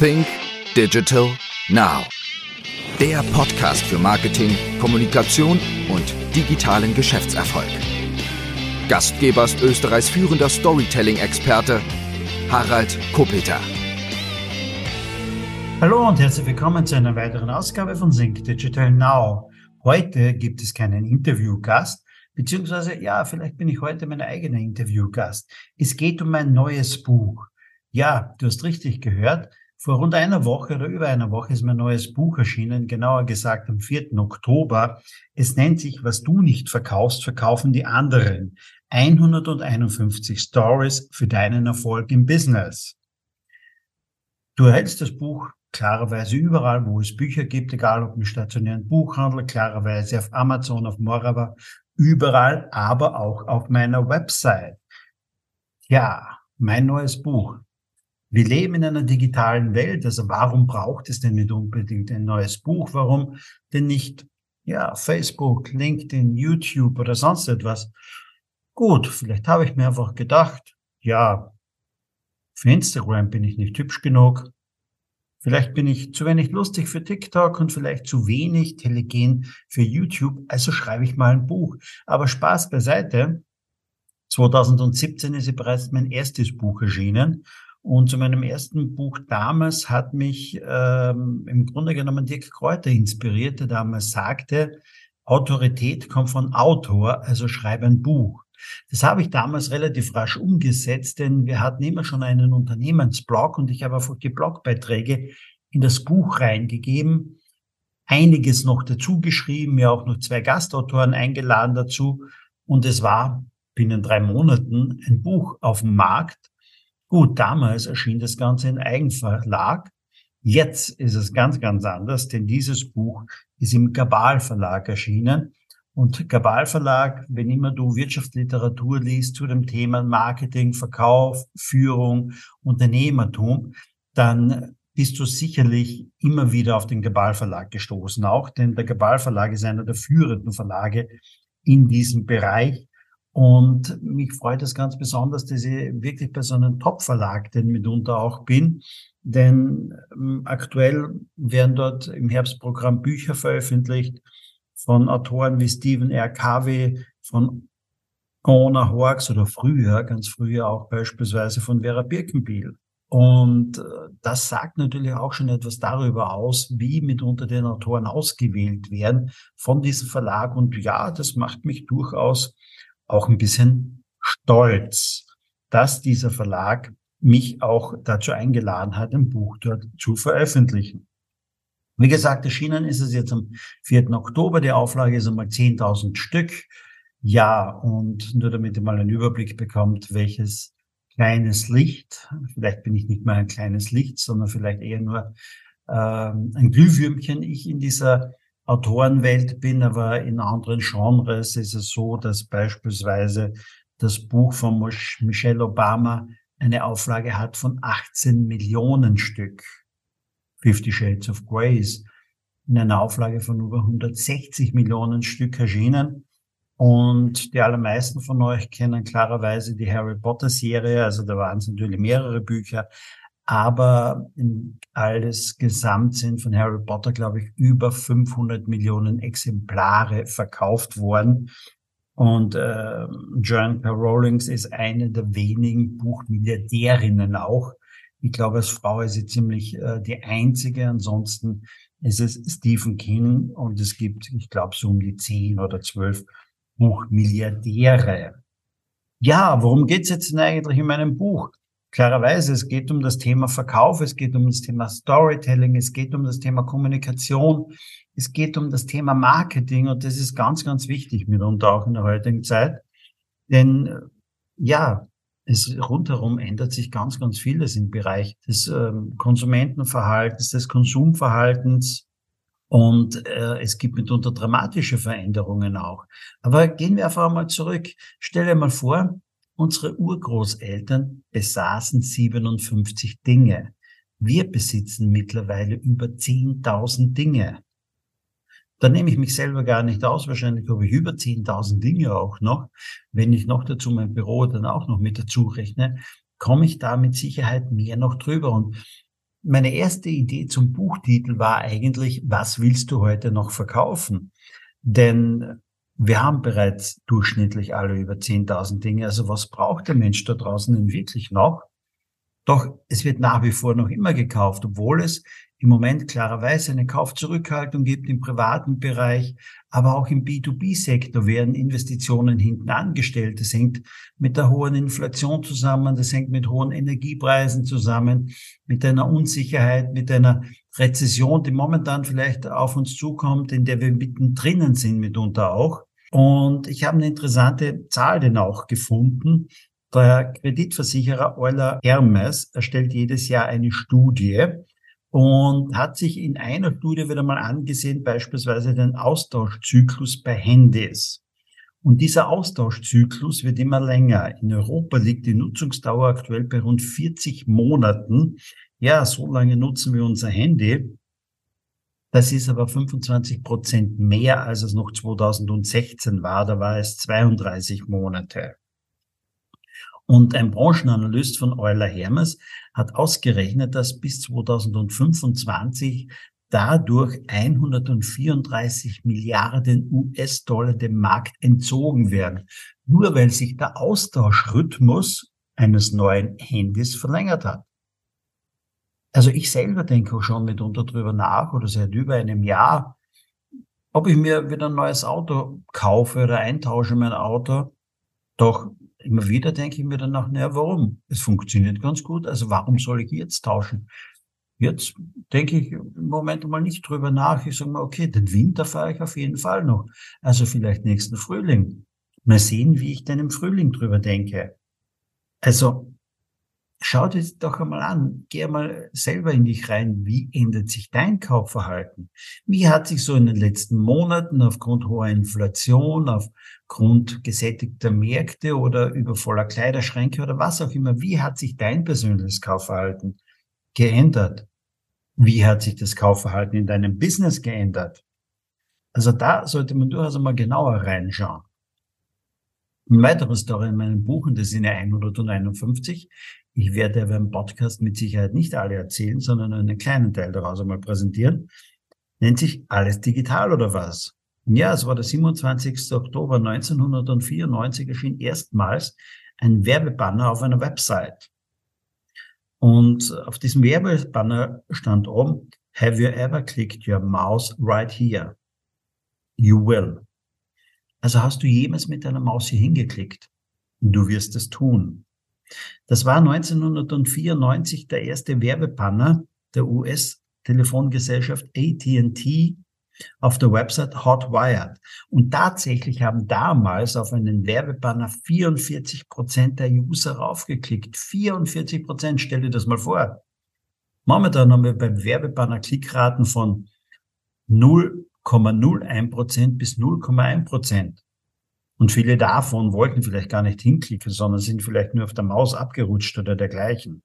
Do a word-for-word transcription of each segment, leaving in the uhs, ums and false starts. Think Digital Now. Der Podcast für Marketing, Kommunikation und digitalen Geschäftserfolg. Gastgeber ist Österreichs führender Storytelling-Experte Harald Kopeter. Hallo und herzlich willkommen zu einer weiteren Ausgabe von Think Digital Now. Heute gibt es keinen Interviewgast, beziehungsweise, ja, vielleicht bin ich heute mein eigener Interviewgast. Es geht um mein neues Buch. Ja, du hast richtig gehört. Vor rund einer Woche oder über einer Woche ist mein neues Buch erschienen, genauer gesagt am vierten Oktober. Es nennt sich, was du nicht verkaufst, verkaufen die anderen. hunderteinundfünfzig Stories für deinen Erfolg im Business. Du erhältst das Buch klarerweise überall, wo es Bücher gibt, egal ob im stationären Buchhandel, klarerweise auf Amazon, auf Morava, überall, aber auch auf meiner Website. Ja, mein neues Buch. Wir leben in einer digitalen Welt, also warum braucht es denn nicht unbedingt ein neues Buch? Warum denn nicht, ja, Facebook, LinkedIn, YouTube oder sonst etwas? Gut, vielleicht habe ich mir einfach gedacht, ja, für Instagram bin ich nicht hübsch genug. Vielleicht bin ich zu wenig lustig für TikTok und vielleicht zu wenig telegen für YouTube. Also schreibe ich mal ein Buch. Aber Spaß beiseite. zweitausendsiebzehn ist bereits mein erstes Buch erschienen. Und zu meinem ersten Buch damals hat mich ähm, im Grunde genommen Dirk Kräuter inspiriert, der damals sagte, Autorität kommt von Autor, also schreibe ein Buch. Das habe ich damals relativ rasch umgesetzt, denn wir hatten immer schon einen Unternehmensblog und ich habe einfach die Blogbeiträge in das Buch reingegeben, einiges noch dazu geschrieben, ja auch noch zwei Gastautoren eingeladen dazu und es war binnen drei Monaten ein Buch auf dem Markt. Gut, damals erschien das Ganze in Eigenverlag. Jetzt ist es ganz, ganz anders, denn dieses Buch ist im Gabal Verlag erschienen. Und Gabal Verlag, wenn immer du Wirtschaftsliteratur liest zu dem Thema Marketing, Verkauf, Führung, Unternehmertum, dann bist du sicherlich immer wieder auf den Gabal Verlag gestoßen auch, denn der Gabal Verlag ist einer der führenden Verlage in diesem Bereich. Und mich freut es ganz besonders, dass ich wirklich bei so einem Top-Verlag denn mitunter auch bin, denn aktuell werden dort im Herbstprogramm Bücher veröffentlicht, von Autoren wie Stephen R. Covey, von Jona Horx oder früher, ganz früher auch beispielsweise von Vera Birkenbiel. Und das sagt natürlich auch schon etwas darüber aus, wie mitunter den Autoren ausgewählt werden von diesem Verlag. Und ja, das macht mich durchaus auch ein bisschen stolz, dass dieser Verlag mich auch dazu eingeladen hat, ein Buch dort zu veröffentlichen. Wie gesagt, erschienen ist es jetzt am vierten Oktober. Die Auflage ist einmal zehntausend Stück. Ja, und nur damit ihr mal einen Überblick bekommt, welches kleines Licht, vielleicht bin ich nicht mal ein kleines Licht, sondern vielleicht eher nur ähm, ein Glühwürmchen, ich in dieser Autorenwelt bin, aber in anderen Genres ist es so, dass beispielsweise das Buch von Michelle Obama eine Auflage hat von achtzehn Millionen Stück. Fifty Shades of Grays, in einer Auflage von über hundertsechzig Millionen Stück erschienen. Und die allermeisten von euch kennen klarerweise die Harry Potter-Serie, also da waren es natürlich mehrere Bücher, aber alles gesamt sind von Harry Potter, glaube ich, über fünfhundert Millionen Exemplare verkauft worden. Und äh, J K. Rowling ist eine der wenigen Buchmilliardärinnen auch. Ich glaube, als Frau ist sie ziemlich äh, die einzige. Ansonsten ist es Stephen King und es gibt, ich glaube, so um die zehn oder zwölf Buchmilliardäre. Ja, worum geht's jetzt denn eigentlich in meinem Buch? Klarerweise, es geht um das Thema Verkauf, es geht um das Thema Storytelling, es geht um das Thema Kommunikation, es geht um das Thema Marketing und das ist ganz, ganz wichtig mitunter auch in der heutigen Zeit. Denn, ja, es rundherum ändert sich ganz, ganz vieles im Bereich des ähm, Konsumentenverhaltens, des Konsumverhaltens und äh, es gibt mitunter dramatische Veränderungen auch. Aber gehen wir einfach mal zurück. Stell dir mal vor, unsere Urgroßeltern besaßen siebenundfünfzig Dinge. Wir besitzen mittlerweile über zehntausend Dinge. Da nehme ich mich selber gar nicht aus. Wahrscheinlich habe ich über zehntausend Dinge auch noch. Wenn ich noch dazu mein Büro dann auch noch mit dazu rechne, komme ich da mit Sicherheit mehr noch drüber. Und meine erste Idee zum Buchtitel war eigentlich, was willst du heute noch verkaufen? Denn wir haben bereits durchschnittlich alle über zehntausend Dinge. Also was braucht der Mensch da draußen denn wirklich noch? Doch es wird nach wie vor noch immer gekauft, obwohl es im Moment klarerweise eine Kaufzurückhaltung gibt im privaten Bereich, aber auch im B zwei B Sektor werden Investitionen hinten angestellt. Das hängt mit der hohen Inflation zusammen, das hängt mit hohen Energiepreisen zusammen, mit einer Unsicherheit, mit einer Rezession, die momentan vielleicht auf uns zukommt, in der wir mittendrin sind mitunter auch. Und ich habe eine interessante Zahl denn auch gefunden. Der Kreditversicherer Euler Hermes erstellt jedes Jahr eine Studie und hat sich in einer Studie wieder mal angesehen, beispielsweise den Austauschzyklus bei Handys. Und dieser Austauschzyklus wird immer länger. In Europa liegt die Nutzungsdauer aktuell bei rund vierzig Monaten. Ja, so lange nutzen wir unser Handy. Das ist aber fünfundzwanzig Prozent mehr, als es noch zweitausendsechzehn war. Da war es zweiunddreißig Monate. Und ein Branchenanalyst von Euler Hermes hat ausgerechnet, dass bis zweitausendfünfundzwanzig dadurch hundertvierunddreißig Milliarden U S Dollar dem Markt entzogen werden, nur weil sich der Austauschrhythmus eines neuen Handys verlängert hat. Also ich selber denke auch schon mitunter drüber nach oder seit über einem Jahr, ob ich mir wieder ein neues Auto kaufe oder eintausche mein Auto, doch immer wieder denke ich mir danach, naja, warum? Es funktioniert ganz gut, also warum soll ich jetzt tauschen? Jetzt denke ich im Moment mal nicht drüber nach. Ich sage mal, okay, den Winter fahre ich auf jeden Fall noch. Also vielleicht nächsten Frühling. Mal sehen, wie ich denn im Frühling drüber denke. Also schaut es doch einmal an. Geh mal selber in dich rein. Wie ändert sich dein Kaufverhalten? Wie hat sich so in den letzten Monaten aufgrund hoher Inflation, aufgrund gesättigter Märkte oder über voller Kleiderschränke oder was auch immer, wie hat sich dein persönliches Kaufverhalten geändert? Wie hat sich das Kaufverhalten in deinem Business geändert? Also da sollte man durchaus einmal genauer reinschauen. Eine weitere Story in meinem Buch, und das sind ja hunderteinundfünfzig, ich werde aber im Podcast mit Sicherheit nicht alle erzählen, sondern nur einen kleinen Teil daraus einmal präsentieren, nennt sich Alles digital oder was? Ja, es war der siebenundzwanzigster Oktober neunzehnhundertvierundneunzig, erschien erstmals ein Werbebanner auf einer Website. Und auf diesem Werbebanner stand oben, have you ever clicked your mouse right here? You will. Also hast du jemals mit deiner Maus hier hingeklickt? Du wirst es tun. Das war neunzehnhundertvierundneunzig der erste Werbebanner der U S-Telefongesellschaft A T and T auf der Website Hotwired. Und tatsächlich haben damals auf einen Werbebanner vierundvierzig Prozent der User raufgeklickt. vierundvierzig Prozent, stell dir das mal vor. Momentan haben wir beim Werbebanner Klickraten von null Komma null eins Prozent bis null Komma eins Prozent. Und viele davon wollten vielleicht gar nicht hinklicken, sondern sind vielleicht nur auf der Maus abgerutscht oder dergleichen.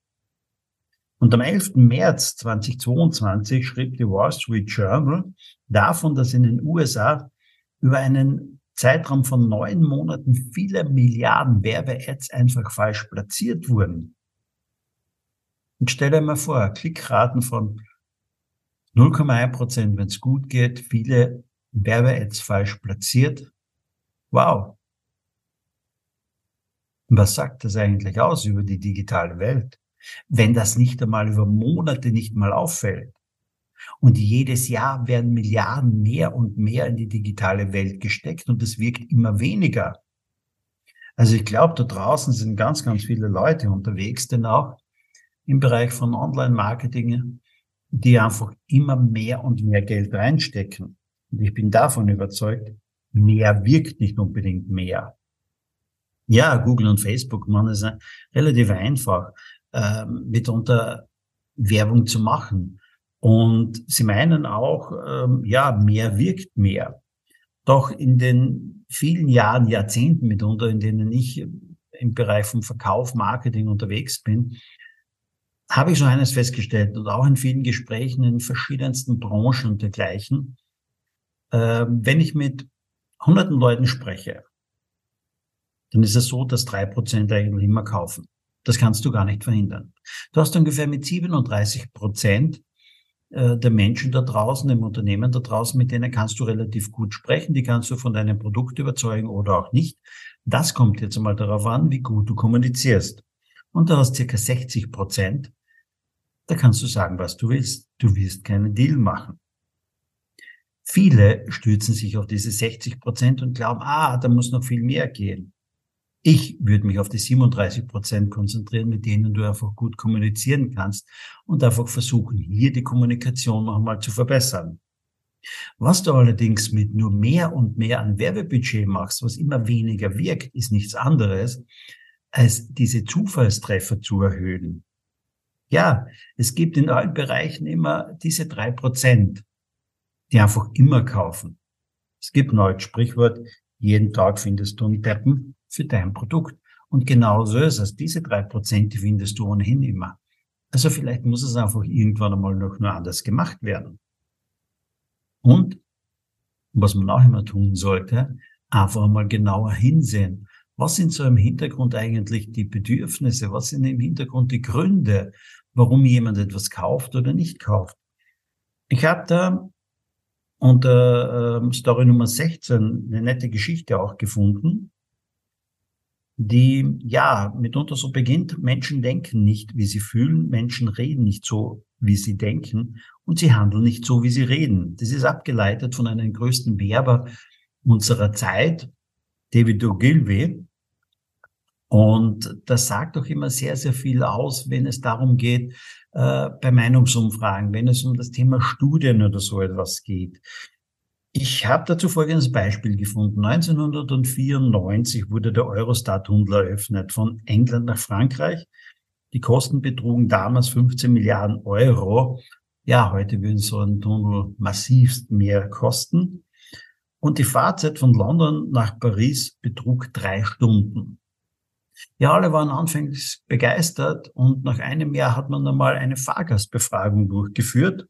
Und am elfter März zweitausendzweiundzwanzig schrieb die Wall Street Journal davon, dass in den U S A über einen Zeitraum von neun Monaten viele Milliarden Werbe-Ads einfach falsch platziert wurden. Und stell dir mal vor, Klickraten von null Komma eins Prozent, wenn es gut geht, viele Werbe-Ads falsch platziert. Wow. Was sagt das eigentlich aus über die digitale Welt, wenn das nicht einmal über Monate nicht mal auffällt? Und jedes Jahr werden Milliarden mehr und mehr in die digitale Welt gesteckt und es wirkt immer weniger. Also ich glaube, da draußen sind ganz, ganz viele Leute unterwegs, denn auch im Bereich von Online-Marketing, die einfach immer mehr und mehr Geld reinstecken. Und ich bin davon überzeugt, mehr wirkt nicht unbedingt mehr. Ja, Google und Facebook machen es relativ einfach, äh, mitunter Werbung zu machen. Und sie meinen auch, ähm, ja, mehr wirkt mehr. Doch in den vielen Jahren, Jahrzehnten mitunter, in denen ich im Bereich von Verkauf, Marketing unterwegs bin, habe ich schon eines festgestellt und auch in vielen Gesprächen in verschiedensten Branchen und dergleichen. Äh, wenn ich mit hunderten Leuten spreche, dann ist es so, dass drei Prozent eigentlich immer kaufen. Das kannst du gar nicht verhindern. Du hast ungefähr mit siebenunddreißig Prozent der Menschen da draußen, im Unternehmen da draußen, mit denen kannst du relativ gut sprechen, die kannst du von deinem Produkt überzeugen oder auch nicht. Das kommt jetzt einmal darauf an, wie gut du kommunizierst. Und da hast du ca. sechzig Prozent, da kannst du sagen, was du willst. Du wirst keinen Deal machen. Viele stürzen sich auf diese sechzig Prozent und glauben, ah, da muss noch viel mehr gehen. Ich würde mich auf die siebenunddreißig Prozent konzentrieren, mit denen du einfach gut kommunizieren kannst und einfach versuchen, hier die Kommunikation nochmal zu verbessern. Was du allerdings mit nur mehr und mehr an Werbebudget machst, was immer weniger wirkt, ist nichts anderes, als diese Zufallstreffer zu erhöhen. Ja, es gibt in allen Bereichen immer diese drei Prozent, die einfach immer kaufen. Es gibt ein altes Sprichwort, jeden Tag findest du einen Deppen für dein Produkt. Und genau so ist es. Diese drei Prozent, die findest du ohnehin immer. Also vielleicht muss es einfach irgendwann einmal noch nur anders gemacht werden. Und was man auch immer tun sollte, einfach mal genauer hinsehen. Was sind so im Hintergrund eigentlich die Bedürfnisse? Was sind im Hintergrund die Gründe, warum jemand etwas kauft oder nicht kauft? Ich habe da unter äh, Story Nummer sechzehn eine nette Geschichte auch gefunden, die ja mitunter so beginnt: Menschen denken nicht, wie sie fühlen, Menschen reden nicht so, wie sie denken und sie handeln nicht so, wie sie reden. Das ist abgeleitet von einem größten Werber unserer Zeit, David Ogilvy. Und das sagt doch immer sehr, sehr viel aus, wenn es darum geht, äh, bei Meinungsumfragen, wenn es um das Thema Studien oder so etwas geht. Ich habe dazu folgendes Beispiel gefunden. neunzehnhundertvierundneunzig wurde der Eurostar-Tunnel eröffnet von England nach Frankreich. Die Kosten betrugen damals fünfzehn Milliarden Euro. Ja, heute würden so ein Tunnel massivst mehr kosten. Und die Fahrzeit von London nach Paris betrug drei Stunden. Ja, alle waren anfänglich begeistert und nach einem Jahr hat man einmal eine Fahrgastbefragung durchgeführt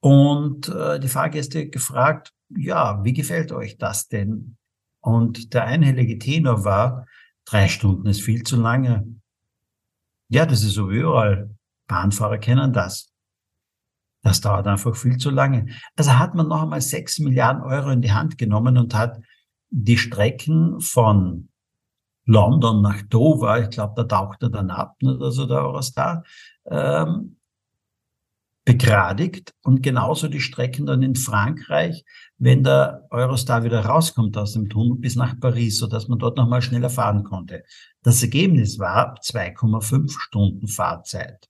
und äh, die Fahrgäste gefragt, ja, wie gefällt euch das denn? Und der einhellige Tenor war, drei Stunden ist viel zu lange. Ja, das ist so überall. Bahnfahrer kennen das. Das dauert einfach viel zu lange. Also hat man noch einmal sechs Milliarden Euro in die Hand genommen und hat die Strecken von London nach Dover, ich glaube, da taucht er dann ab, oder so, der Eurostar, ähm, begradigt. Und genauso die Strecken dann in Frankreich, wenn der Eurostar wieder rauskommt aus dem Tunnel bis nach Paris, sodass man dort nochmal schneller fahren konnte. Das Ergebnis war zwei Komma fünf Stunden Fahrzeit.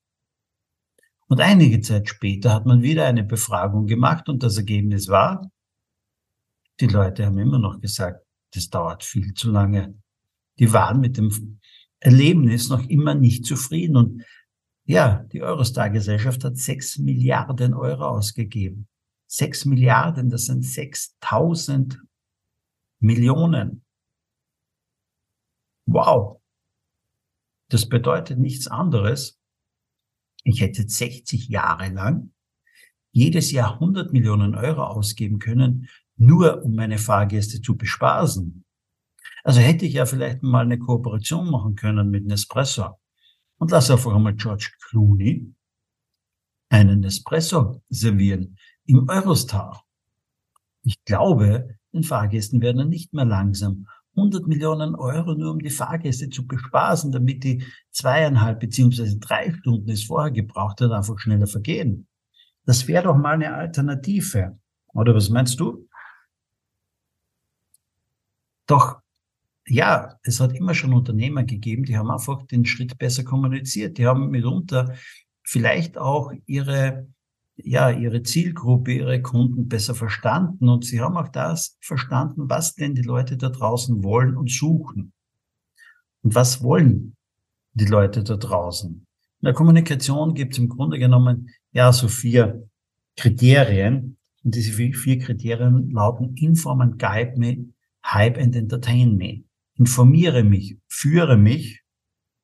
Und einige Zeit später hat man wieder eine Befragung gemacht und das Ergebnis war, die Leute haben immer noch gesagt, das dauert viel zu lange. Die waren mit dem Erlebnis noch immer nicht zufrieden. Und ja, die Eurostar-Gesellschaft hat sechs Milliarden Euro ausgegeben. sechs Milliarden, das sind sechstausend Millionen. Wow. Das bedeutet nichts anderes. Ich hätte jetzt sechzig Jahre lang jedes Jahr hundert Millionen Euro ausgeben können, nur um meine Fahrgäste zu bespaßen. Also hätte ich ja vielleicht mal eine Kooperation machen können mit Nespresso. Und lass einfach einmal George Clooney einen Nespresso servieren im Eurostar. Ich glaube, den Fahrgästen werden dann nicht mehr langsam. hundert Millionen Euro nur, um die Fahrgäste zu bespaßen, damit die zweieinhalb beziehungsweise drei Stunden, die es vorher gebraucht hat, einfach schneller vergehen. Das wäre doch mal eine Alternative. Oder was meinst du? Doch, ja, es hat immer schon Unternehmer gegeben, die haben einfach den Schritt besser kommuniziert. Die haben mitunter vielleicht auch ihre, ja, ihre Zielgruppe, ihre Kunden besser verstanden und sie haben auch das verstanden, was denn die Leute da draußen wollen und suchen. Und was wollen die Leute da draußen? In der Kommunikation gibt es im Grunde genommen ja so vier Kriterien und diese vier Kriterien lauten Inform and Guide Me, Hype and Entertain Me. Informiere mich, führe mich,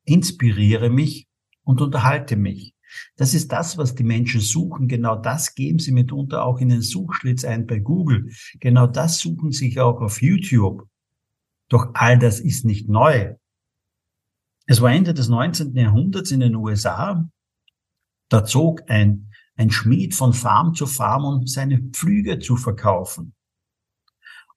inspiriere mich und unterhalte mich. Das ist das, was die Menschen suchen. Genau das geben sie mitunter auch in den Suchschlitz ein bei Google. Genau das suchen sie auch auf YouTube. Doch all das ist nicht neu. Es war Ende des neunzehnten Jahrhunderts in den U S A. Da zog ein, ein Schmied von Farm zu Farm, um seine Pflüge zu verkaufen.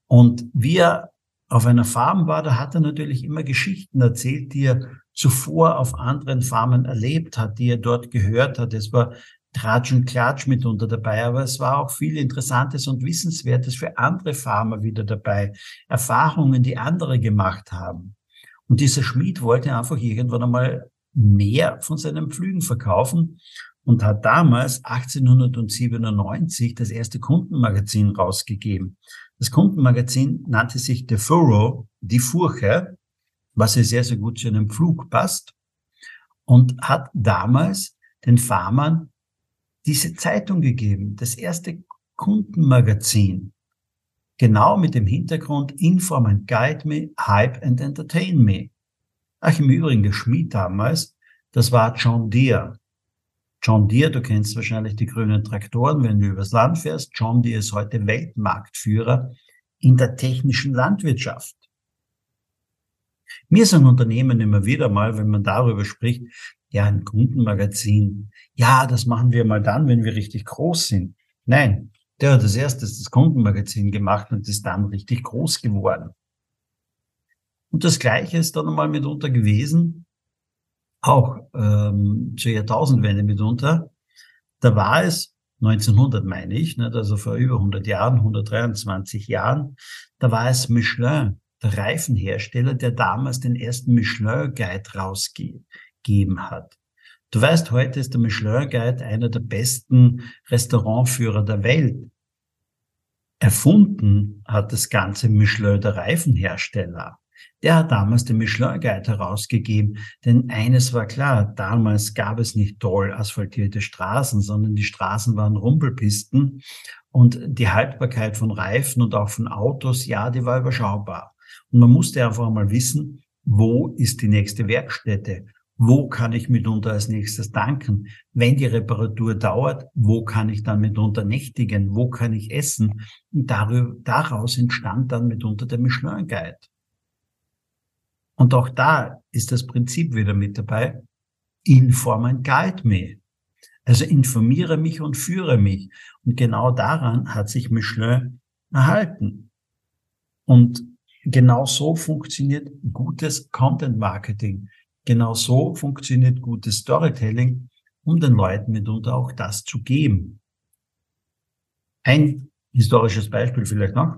Und wie er auf einer Farm war, da hat er natürlich immer Geschichten erzählt, die er zuvor auf anderen Farmen erlebt hat, die er dort gehört hat. Es war Tratsch und Klatsch mitunter dabei, aber es war auch viel Interessantes und Wissenswertes für andere Farmer wieder dabei. Erfahrungen, die andere gemacht haben. Und dieser Schmied wollte einfach irgendwann einmal mehr von seinen Pflügen verkaufen und hat damals achtzehnhundertsiebenundneunzig das erste Kundenmagazin rausgegeben. Das Kundenmagazin nannte sich The Furrow, die Furche, was ja sehr, sehr gut zu einem Pflug passt, und hat damals den Farmern diese Zeitung gegeben, das erste Kundenmagazin, genau mit dem Hintergrund Inform and Guide Me, Hype and Entertain Me. Ach, im Übrigen, der Schmied damals, das war John Deere. John Deere, du kennst wahrscheinlich die grünen Traktoren, wenn du übers Land fährst. John Deere ist heute Weltmarktführer in der technischen Landwirtschaft. Mir sagen Unternehmen immer wieder mal, wenn man darüber spricht, ja, ein Kundenmagazin, ja, das machen wir mal dann, wenn wir richtig groß sind. Nein, der hat als erstes das Kundenmagazin gemacht und ist dann richtig groß geworden. Und das Gleiche ist dann mal mitunter gewesen, auch ähm, zur Jahrtausendwende mitunter. Da war es neunzehnhundert, meine ich, nicht? Also vor über hundert Jahren, hundertdreiundzwanzig Jahren, da war es Michelin, der Reifenhersteller, der damals den ersten Michelin-Guide rausgegeben hat. Du weißt, heute ist der Michelin-Guide einer der besten Restaurantführer der Welt. Erfunden hat das ganze Michelin der Reifenhersteller. Der hat damals den Michelin-Guide herausgegeben, denn eines war klar, damals gab es nicht toll asphaltierte Straßen, sondern die Straßen waren Rumpelpisten und die Haltbarkeit von Reifen und auch von Autos, ja, die war überschaubar. Und man musste einfach mal wissen, wo ist die nächste Werkstätte? Wo kann ich mitunter als nächstes tanken? Wenn die Reparatur dauert, wo kann ich dann mitunter nächtigen? Wo kann ich essen? Und darüber, daraus entstand dann mitunter der Michelin Guide. Und auch da ist das Prinzip wieder mit dabei. Inform and guide me. Also informiere mich und führe mich. Und genau daran hat sich Michelin erhalten. Und genau so funktioniert gutes Content-Marketing. Genau so funktioniert gutes Storytelling, um den Leuten mitunter auch das zu geben. Ein historisches Beispiel vielleicht noch.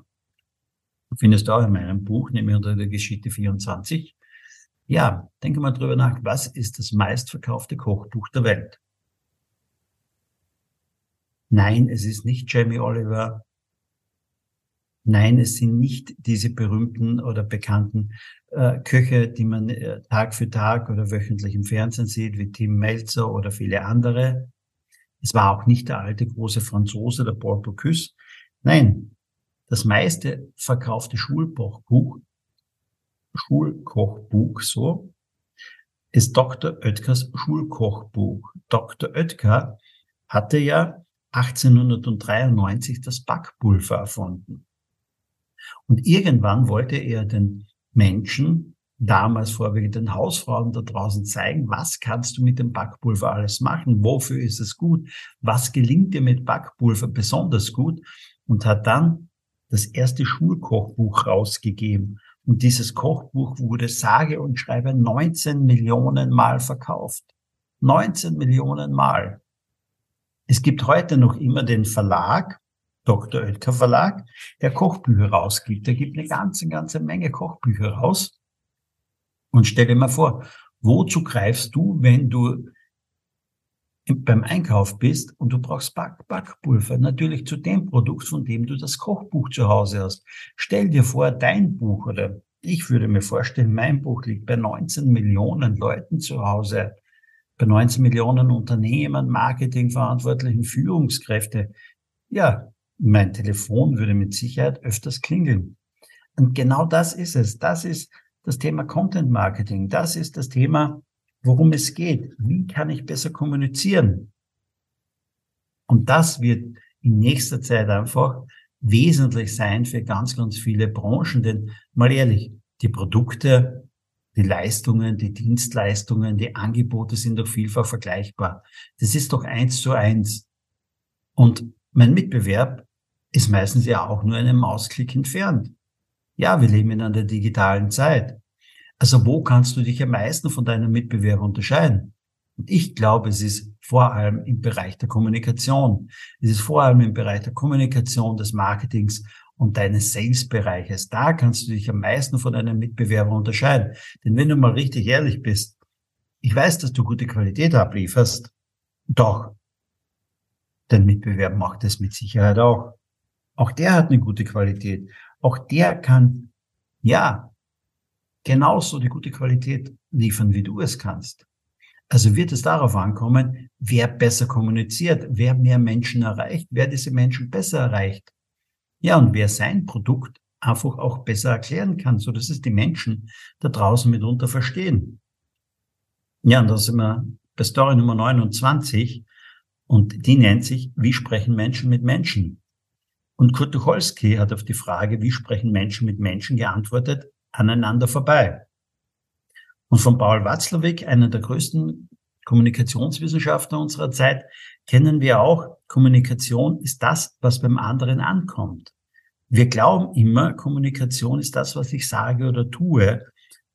Findest du auch in meinem Buch, nämlich unter der Geschichte vierundzwanzig. Ja, denke mal drüber nach, was ist das meistverkaufte Kochbuch der Welt? Nein, es ist nicht Jamie Oliver. Nein, es sind nicht diese berühmten oder bekannten äh, Köche, die man äh, Tag für Tag oder wöchentlich im Fernsehen sieht, wie Tim Mälzer oder viele andere. Es war auch nicht der alte große Franzose, der Paul Bocuse. Nein, das meiste verkaufte Schulkochbuch, Schulkochbuch, so, ist Doktor Oetkers Schulkochbuch. Doktor Oetker hatte ja achtzehnhundertdreiundneunzig das Backpulver erfunden. Und irgendwann wollte er den Menschen, damals vorwiegend den Hausfrauen da draußen, zeigen, was kannst du mit dem Backpulver alles machen, wofür ist es gut, was gelingt dir mit Backpulver besonders gut, und hat dann das erste Schulkochbuch rausgegeben. Und dieses Kochbuch wurde sage und schreibe neunzehn Millionen Mal verkauft. neunzehn Millionen Mal. Es gibt heute noch immer den Verlag, Doktor Oetker Verlag, der Kochbücher rausgibt. Der gibt eine ganze, ganze Menge Kochbücher raus. Und stell dir mal vor, wozu greifst du, wenn du beim Einkauf bist und du brauchst Back- Backpulver? Natürlich zu dem Produkt, von dem du das Kochbuch zu Hause hast. Stell dir vor, dein Buch, oder ich würde mir vorstellen, mein Buch liegt bei neunzehn Millionen Leuten zu Hause. Bei neunzehn Millionen Unternehmen, Marketingverantwortlichen, Führungskräfte. Ja, mein Telefon würde mit Sicherheit öfters klingeln. Und genau das ist es. Das ist das Thema Content Marketing. Das ist das Thema, worum es geht. Wie kann ich besser kommunizieren? Und das wird in nächster Zeit einfach wesentlich sein für ganz, ganz viele Branchen. Denn mal ehrlich, die Produkte, Die Leistungen, die Dienstleistungen, die Angebote sind doch vielfach vergleichbar. Das ist doch eins zu eins. Und mein Mitbewerb ist meistens ja auch nur einen Mausklick entfernt. Ja, wir leben in einer digitalen Zeit. Also wo kannst du dich am meisten von deinem Mitbewerber unterscheiden? Und ich glaube, es ist vor allem im Bereich der Kommunikation. Es ist vor allem im Bereich der Kommunikation, des Marketings und deines Sales-Bereiches. Da kannst du dich am meisten von deinem Mitbewerber unterscheiden. Denn wenn du mal richtig ehrlich bist, ich weiß, dass du gute Qualität ablieferst, doch dein Mitbewerber macht das mit Sicherheit auch. Auch der hat eine gute Qualität. Auch der kann, ja, genauso die gute Qualität liefern, wie du es kannst. Also wird es darauf ankommen, wer besser kommuniziert, wer mehr Menschen erreicht, wer diese Menschen besser erreicht. Ja, und wer sein Produkt einfach auch besser erklären kann, so dass es die Menschen da draußen mitunter verstehen. Ja, und da sind wir bei Story Nummer neunundzwanzig und die nennt sich, wie sprechen Menschen mit Menschen? Und Kurt Tucholsky hat auf die Frage, wie sprechen Menschen mit Menschen, geantwortet, aneinander vorbei. Und von Paul Watzlawick, einer der größten Kommunikationswissenschaftler unserer Zeit, kennen wir auch, Kommunikation ist das, was beim anderen ankommt. Wir glauben immer, Kommunikation ist das, was ich sage oder tue.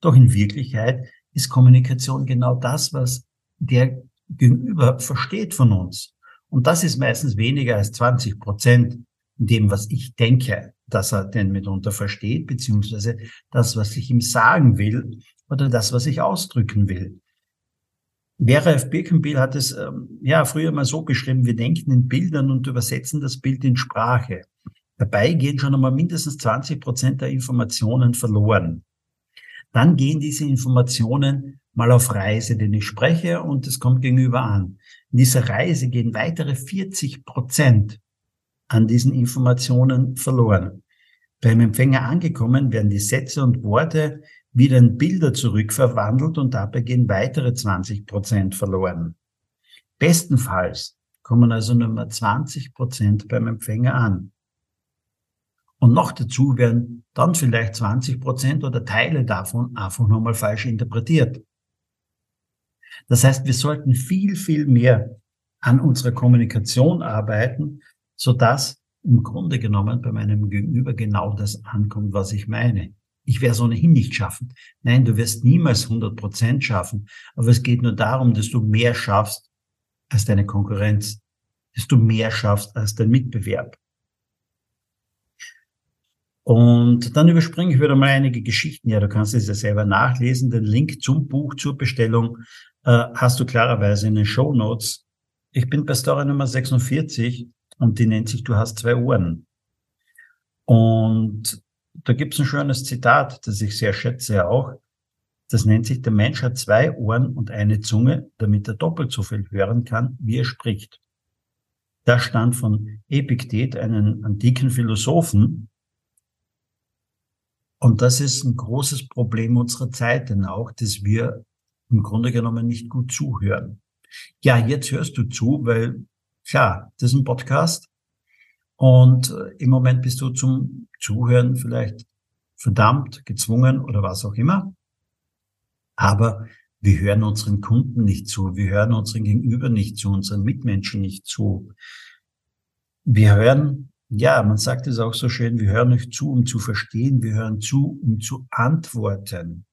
Doch in Wirklichkeit ist Kommunikation genau das, was der Gegenüber versteht von uns. Und das ist meistens weniger als zwanzig Prozent in dem, was ich denke, dass er denn mitunter versteht, beziehungsweise das, was ich ihm sagen will oder das, was ich ausdrücken will. Vera F. Birkenbiel hat es ähm, ja früher mal so beschrieben, wir denken in Bildern und übersetzen das Bild in Sprache. Dabei gehen schon einmal mindestens zwanzig Prozent der Informationen verloren. Dann gehen diese Informationen mal auf Reise, denn ich spreche und es kommt gegenüber an. In dieser Reise gehen weitere vierzig Prozent an diesen Informationen verloren. Beim Empfänger angekommen werden die Sätze und Worte wieder in Bilder zurückverwandelt und dabei gehen weitere zwanzig Prozent verloren. Bestenfalls kommen also nur mal zwanzig Prozent beim Empfänger an. Und noch dazu werden dann vielleicht zwanzig Prozent oder Teile davon einfach nochmal falsch interpretiert. Das heißt, wir sollten viel, viel mehr an unserer Kommunikation arbeiten, sodass im Grunde genommen bei meinem Gegenüber genau das ankommt, was ich meine. Ich werde es ohnehin nicht schaffen. Nein, du wirst niemals hundert Prozent schaffen. Aber es geht nur darum, dass du mehr schaffst als deine Konkurrenz. Dass du mehr schaffst als dein Mitbewerb. Und dann überspringe ich wieder mal einige Geschichten. Ja, du kannst es ja selber nachlesen. Den Link zum Buch, zur Bestellung äh, hast du klarerweise in den Shownotes. Ich bin bei Story Nummer sechsundvierzig und die nennt sich Du hast zwei Ohren. Und da gibt es ein schönes Zitat, das ich sehr schätze auch. Das nennt sich, der Mensch hat zwei Ohren und eine Zunge, damit er doppelt so viel hören kann, wie er spricht. Das stammt von Epiktet, einem antiken Philosophen. Und das ist ein großes Problem unserer Zeit, denn auch, dass wir im Grunde genommen nicht gut zuhören. Ja, jetzt hörst du zu, weil, klar, das ist ein Podcast. Und im Moment bist du zum Zuhören vielleicht verdammt, gezwungen oder was auch immer. Aber wir hören unseren Kunden nicht zu, wir hören unseren Gegenüber nicht zu, unseren Mitmenschen nicht zu. Wir hören, ja, man sagt es auch so schön, wir hören nicht zu, um zu verstehen, wir hören zu, um zu antworten.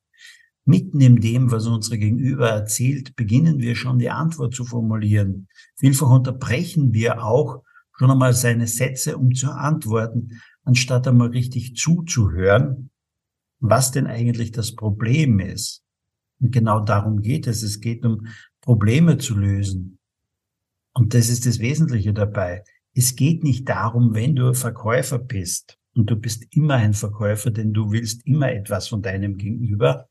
Mitten in dem, was unsere Gegenüber erzählt, beginnen wir schon die Antwort zu formulieren. Vielfach unterbrechen wir auch schon einmal seine Sätze, um zu antworten, anstatt einmal richtig zuzuhören, was denn eigentlich das Problem ist. Und genau darum geht es. Es geht um Probleme zu lösen. Und das ist das Wesentliche dabei. Es geht nicht darum, wenn du Verkäufer bist, und du bist immer ein Verkäufer, denn du willst immer etwas von deinem Gegenüber,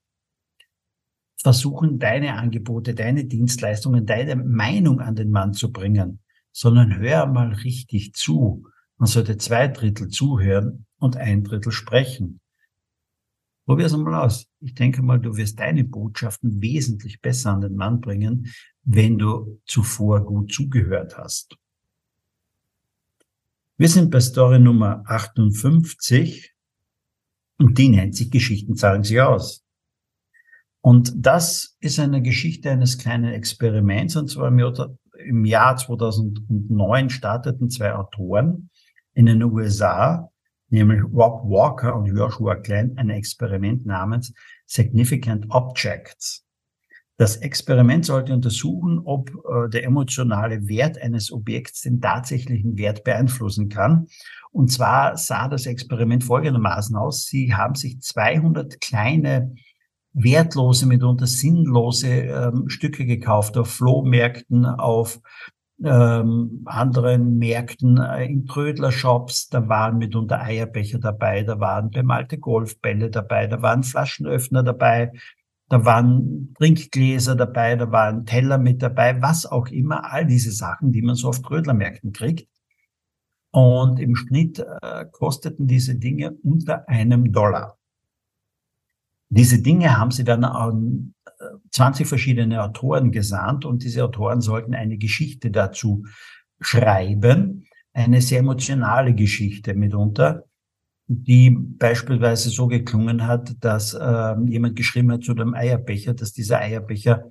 versuchen, deine Angebote, deine Dienstleistungen, deine Meinung an den Mann zu bringen, sondern hör mal richtig zu. Man sollte zwei Drittel zuhören und ein Drittel sprechen. Probier es einmal aus. Ich denke mal, du wirst deine Botschaften wesentlich besser an den Mann bringen, wenn du zuvor gut zugehört hast. Wir sind bei Story Nummer achtundfünfzig und die nennt sich Geschichten zahlen sich aus. Und das ist eine Geschichte eines kleinen Experiments. Und zwar im Jahr, im Jahr zweitausendneun starteten zwei Autoren in den U S A, nämlich Rob Walker und Joshua Klein, ein Experiment namens Significant Objects. Das Experiment sollte untersuchen, ob äh, der emotionale Wert eines Objekts den tatsächlichen Wert beeinflussen kann. Und zwar sah das Experiment folgendermaßen aus. Sie haben sich zweihundert kleine, wertlose, mitunter sinnlose ähm, Stücke gekauft auf Flohmärkten, auf ähm, anderen Märkten, äh, in Trödlershops. Da waren mitunter Eierbecher dabei, da waren bemalte Golfbälle dabei, da waren Flaschenöffner dabei, da waren Trinkgläser dabei, da waren Teller mit dabei, was auch immer, all diese Sachen, die man so auf Trödlermärkten kriegt. Und im Schnitt äh, kosteten diese Dinge unter einem Dollar. Diese Dinge haben sie dann an zwanzig verschiedene Autoren gesandt und diese Autoren sollten eine Geschichte dazu schreiben, eine sehr emotionale Geschichte mitunter, die beispielsweise so geklungen hat, dass äh, jemand geschrieben hat zu dem Eierbecher, dass dieser Eierbecher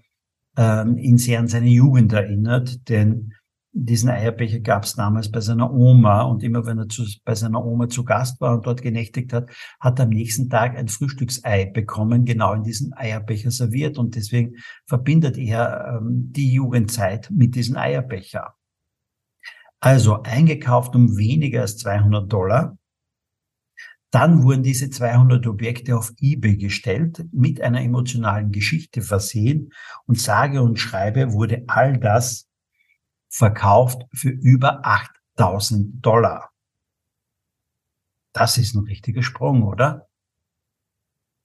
äh, ihn sehr an seine Jugend erinnert, denn diesen Eierbecher gab es damals bei seiner Oma und immer wenn er zu, bei seiner Oma zu Gast war und dort genächtigt hat, hat er am nächsten Tag ein Frühstücksei bekommen, genau in diesem Eierbecher serviert und deswegen verbindet er ähm, die Jugendzeit mit diesem Eierbecher. Also eingekauft um weniger als zweihundert Dollar. Dann wurden diese zweihundert Objekte auf eBay gestellt, mit einer emotionalen Geschichte versehen und sage und schreibe wurde all das verkauft für über achttausend Dollar. Das ist ein richtiger Sprung, oder?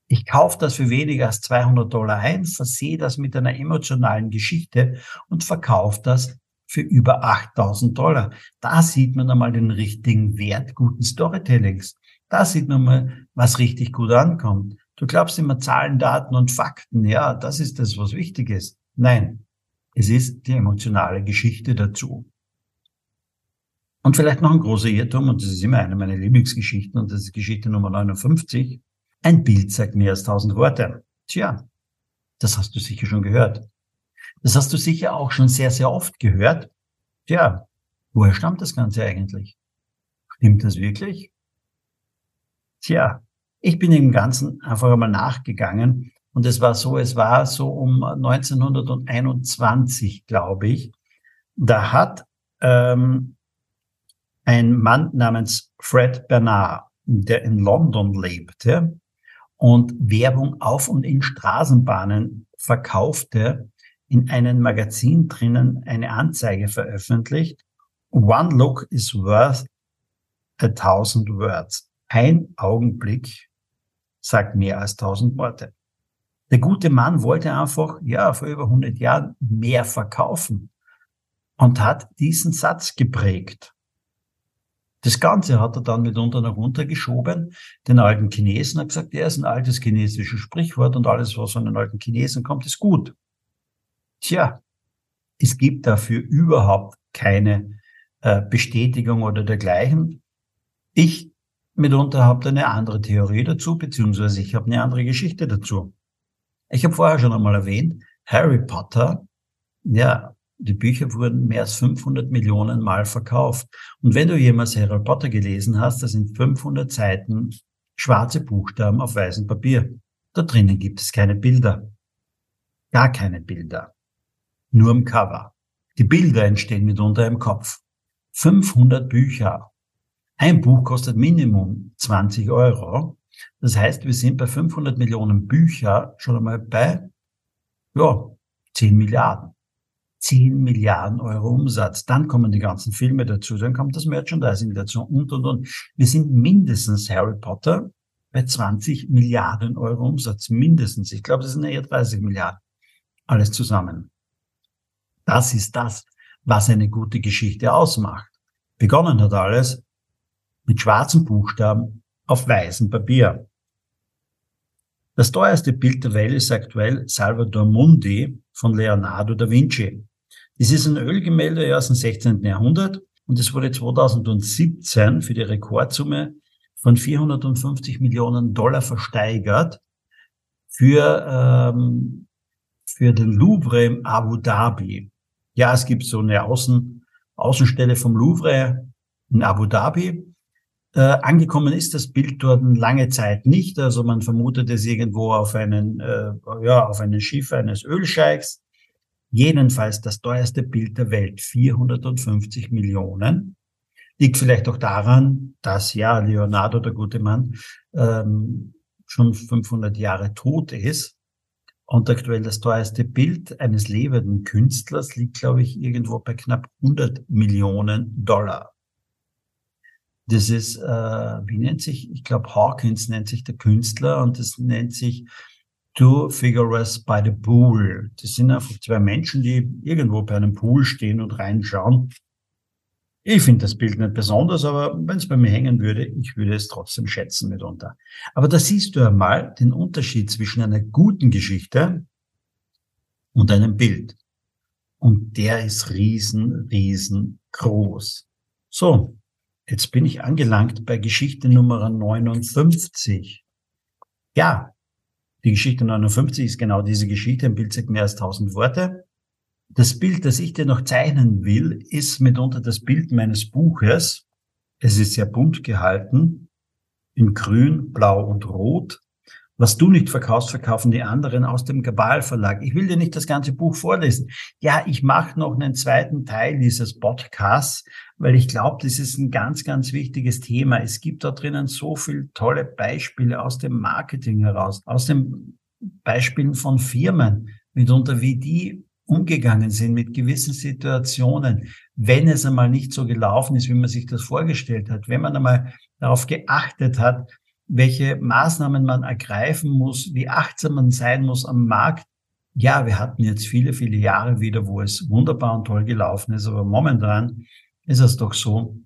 Ich kaufe das für weniger als zweihundert Dollar ein, versehe das mit einer emotionalen Geschichte und verkaufe das für über achttausend Dollar. Da sieht man einmal den richtigen Wert guten Storytellings. Da sieht man mal, was richtig gut ankommt. Du glaubst immer Zahlen, Daten und Fakten. Ja, das ist das, was wichtig ist. Nein, es ist die emotionale Geschichte dazu. Und vielleicht noch ein großer Irrtum, und das ist immer eine meiner Lieblingsgeschichten, und das ist Geschichte Nummer neunundfünfzig. Ein Bild sagt mehr als tausend Worte. Tja, das hast du sicher schon gehört. Das hast du sicher auch schon sehr, sehr oft gehört. Tja, woher stammt das Ganze eigentlich? Stimmt das wirklich? Tja, ich bin dem Ganzen einfach einmal nachgegangen und es war so, es war so um neunzehnhunderteinundzwanzig, glaube ich, da hat ähm, ein Mann namens Fred Bernard, der in London lebte und Werbung auf und in Straßenbahnen verkaufte, in einem Magazin drinnen eine Anzeige veröffentlicht. One look is worth a thousand words. Ein Augenblick sagt mehr als tausend Worte. Der gute Mann wollte einfach, ja, vor über hundert Jahren mehr verkaufen und hat diesen Satz geprägt. Das Ganze hat er dann mitunter noch runtergeschoben, den alten Chinesen, hat gesagt, er ist ein altes chinesisches Sprichwort und alles, was von den alten Chinesen kommt, ist gut. Tja, es gibt dafür überhaupt keine äh, Bestätigung oder dergleichen. Ich Mitunter habt ihr eine andere Theorie dazu, beziehungsweise ich habe eine andere Geschichte dazu. Ich habe vorher schon einmal erwähnt, Harry Potter, ja, die Bücher wurden mehr als fünfhundert Millionen Mal verkauft. Und wenn du jemals Harry Potter gelesen hast, das sind fünfhundert Seiten schwarze Buchstaben auf weißem Papier. Da drinnen gibt es keine Bilder. Gar keine Bilder. Nur im Cover. Die Bilder entstehen mitunter im Kopf. fünfhundert Bücher. Ein Buch kostet Minimum zwanzig Euro. Das heißt, wir sind bei fünfhundert Millionen Bücher schon einmal bei, ja, zehn Milliarden. zehn Milliarden Euro Umsatz. Dann kommen die ganzen Filme dazu, dann kommt das Merchandising dazu und, und, und. Wir sind mindestens Harry Potter bei zwanzig Milliarden Euro Umsatz. Mindestens. Ich glaube, das sind eher dreißig Milliarden. Alles zusammen. Das ist das, was eine gute Geschichte ausmacht. Begonnen hat alles mit schwarzen Buchstaben auf weißem Papier. Das teuerste Bild der Welt ist aktuell Salvator Mundi von Leonardo da Vinci. Es ist ein Ölgemälde aus dem sechzehnten Jahrhundert und es wurde zweitausendsiebzehn für die Rekordsumme von vierhundertfünfzig Millionen Dollar versteigert. für, ähm, für den Louvre in Abu Dhabi. Ja, es gibt so eine Außen, Außenstelle vom Louvre in Abu Dhabi. Äh, angekommen ist das Bild dort lange Zeit nicht. Also man vermutet es irgendwo auf einen, äh, ja, auf einem Schiff eines Ölscheichs. Jedenfalls das teuerste Bild der Welt, vierhundertfünfzig Millionen. Liegt vielleicht auch daran, dass ja Leonardo, der gute Mann, ähm, schon fünfhundert Jahre tot ist. Und aktuell das teuerste Bild eines lebenden Künstlers liegt, glaube ich, irgendwo bei knapp hundert Millionen Dollar. Das ist, äh, wie nennt sich, ich glaube, Hawkins nennt sich der Künstler, und das nennt sich Two Figures by the Pool. Das sind einfach zwei Menschen, die irgendwo bei einem Pool stehen und reinschauen. Ich finde das Bild nicht besonders, aber wenn es bei mir hängen würde, ich würde es trotzdem schätzen mitunter. Aber da siehst du einmal den Unterschied zwischen einer guten Geschichte und einem Bild. Und der ist riesen, riesen groß. So. Jetzt bin ich angelangt bei Geschichte Nummer neunundfünfzig. Ja, die Geschichte neunundfünfzig ist genau diese Geschichte. Ein Bild sagt mehr als tausend Worte. Das Bild, das ich dir noch zeichnen will, ist mitunter das Bild meines Buches. Es ist sehr bunt gehalten, in grün, blau und rot. Was du nicht verkaufst, verkaufen die anderen aus dem Gabal Verlag. Ich will dir nicht das ganze Buch vorlesen. Ja, ich mache noch einen zweiten Teil dieses Podcasts, weil ich glaube, das ist ein ganz, ganz wichtiges Thema. Es gibt da drinnen so viele tolle Beispiele aus dem Marketing heraus, aus den Beispielen von Firmen, mitunter wie die umgegangen sind mit gewissen Situationen, wenn es einmal nicht so gelaufen ist, wie man sich das vorgestellt hat, wenn man einmal darauf geachtet hat, welche Maßnahmen man ergreifen muss, wie achtsam man sein muss am Markt. Ja, wir hatten jetzt viele, viele Jahre wieder, wo es wunderbar und toll gelaufen ist, aber momentan ist es doch so,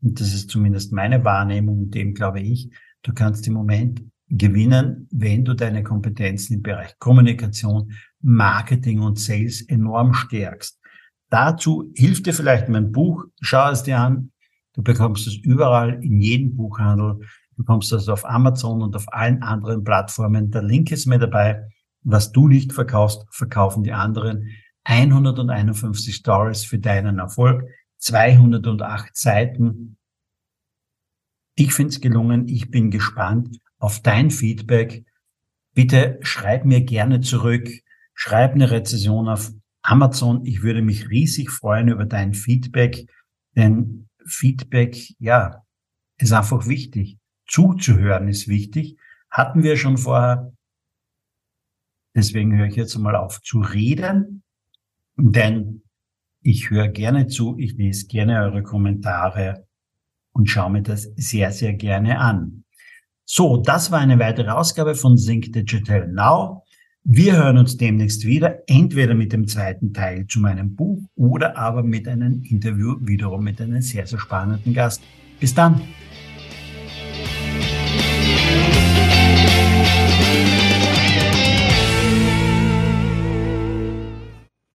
und das ist zumindest meine Wahrnehmung, dem glaube ich, du kannst im Moment gewinnen, wenn du deine Kompetenzen im Bereich Kommunikation, Marketing und Sales enorm stärkst. Dazu hilft dir vielleicht mein Buch, schau es dir an, du bekommst es überall in jedem Buchhandel. Du kommst also auf Amazon und auf allen anderen Plattformen. Der Link ist mit dabei. Was du nicht verkaufst, verkaufen die anderen. hunderteinundfünfzig Stories für deinen Erfolg. zweihundertacht Seiten. Ich finde es gelungen. Ich bin gespannt auf dein Feedback. Bitte schreib mir gerne zurück. Schreib eine Rezension auf Amazon. Ich würde mich riesig freuen über dein Feedback. Denn Feedback, ja, ist einfach wichtig. Zuzuhören ist wichtig, hatten wir schon vorher. Deswegen höre ich jetzt mal auf zu reden, denn ich höre gerne zu, ich lese gerne eure Kommentare und schaue mir das sehr, sehr gerne an. So, das war eine weitere Ausgabe von Think Digital Now. Wir hören uns demnächst wieder, entweder mit dem zweiten Teil zu meinem Buch oder aber mit einem Interview wiederum mit einem sehr, sehr spannenden Gast. Bis dann!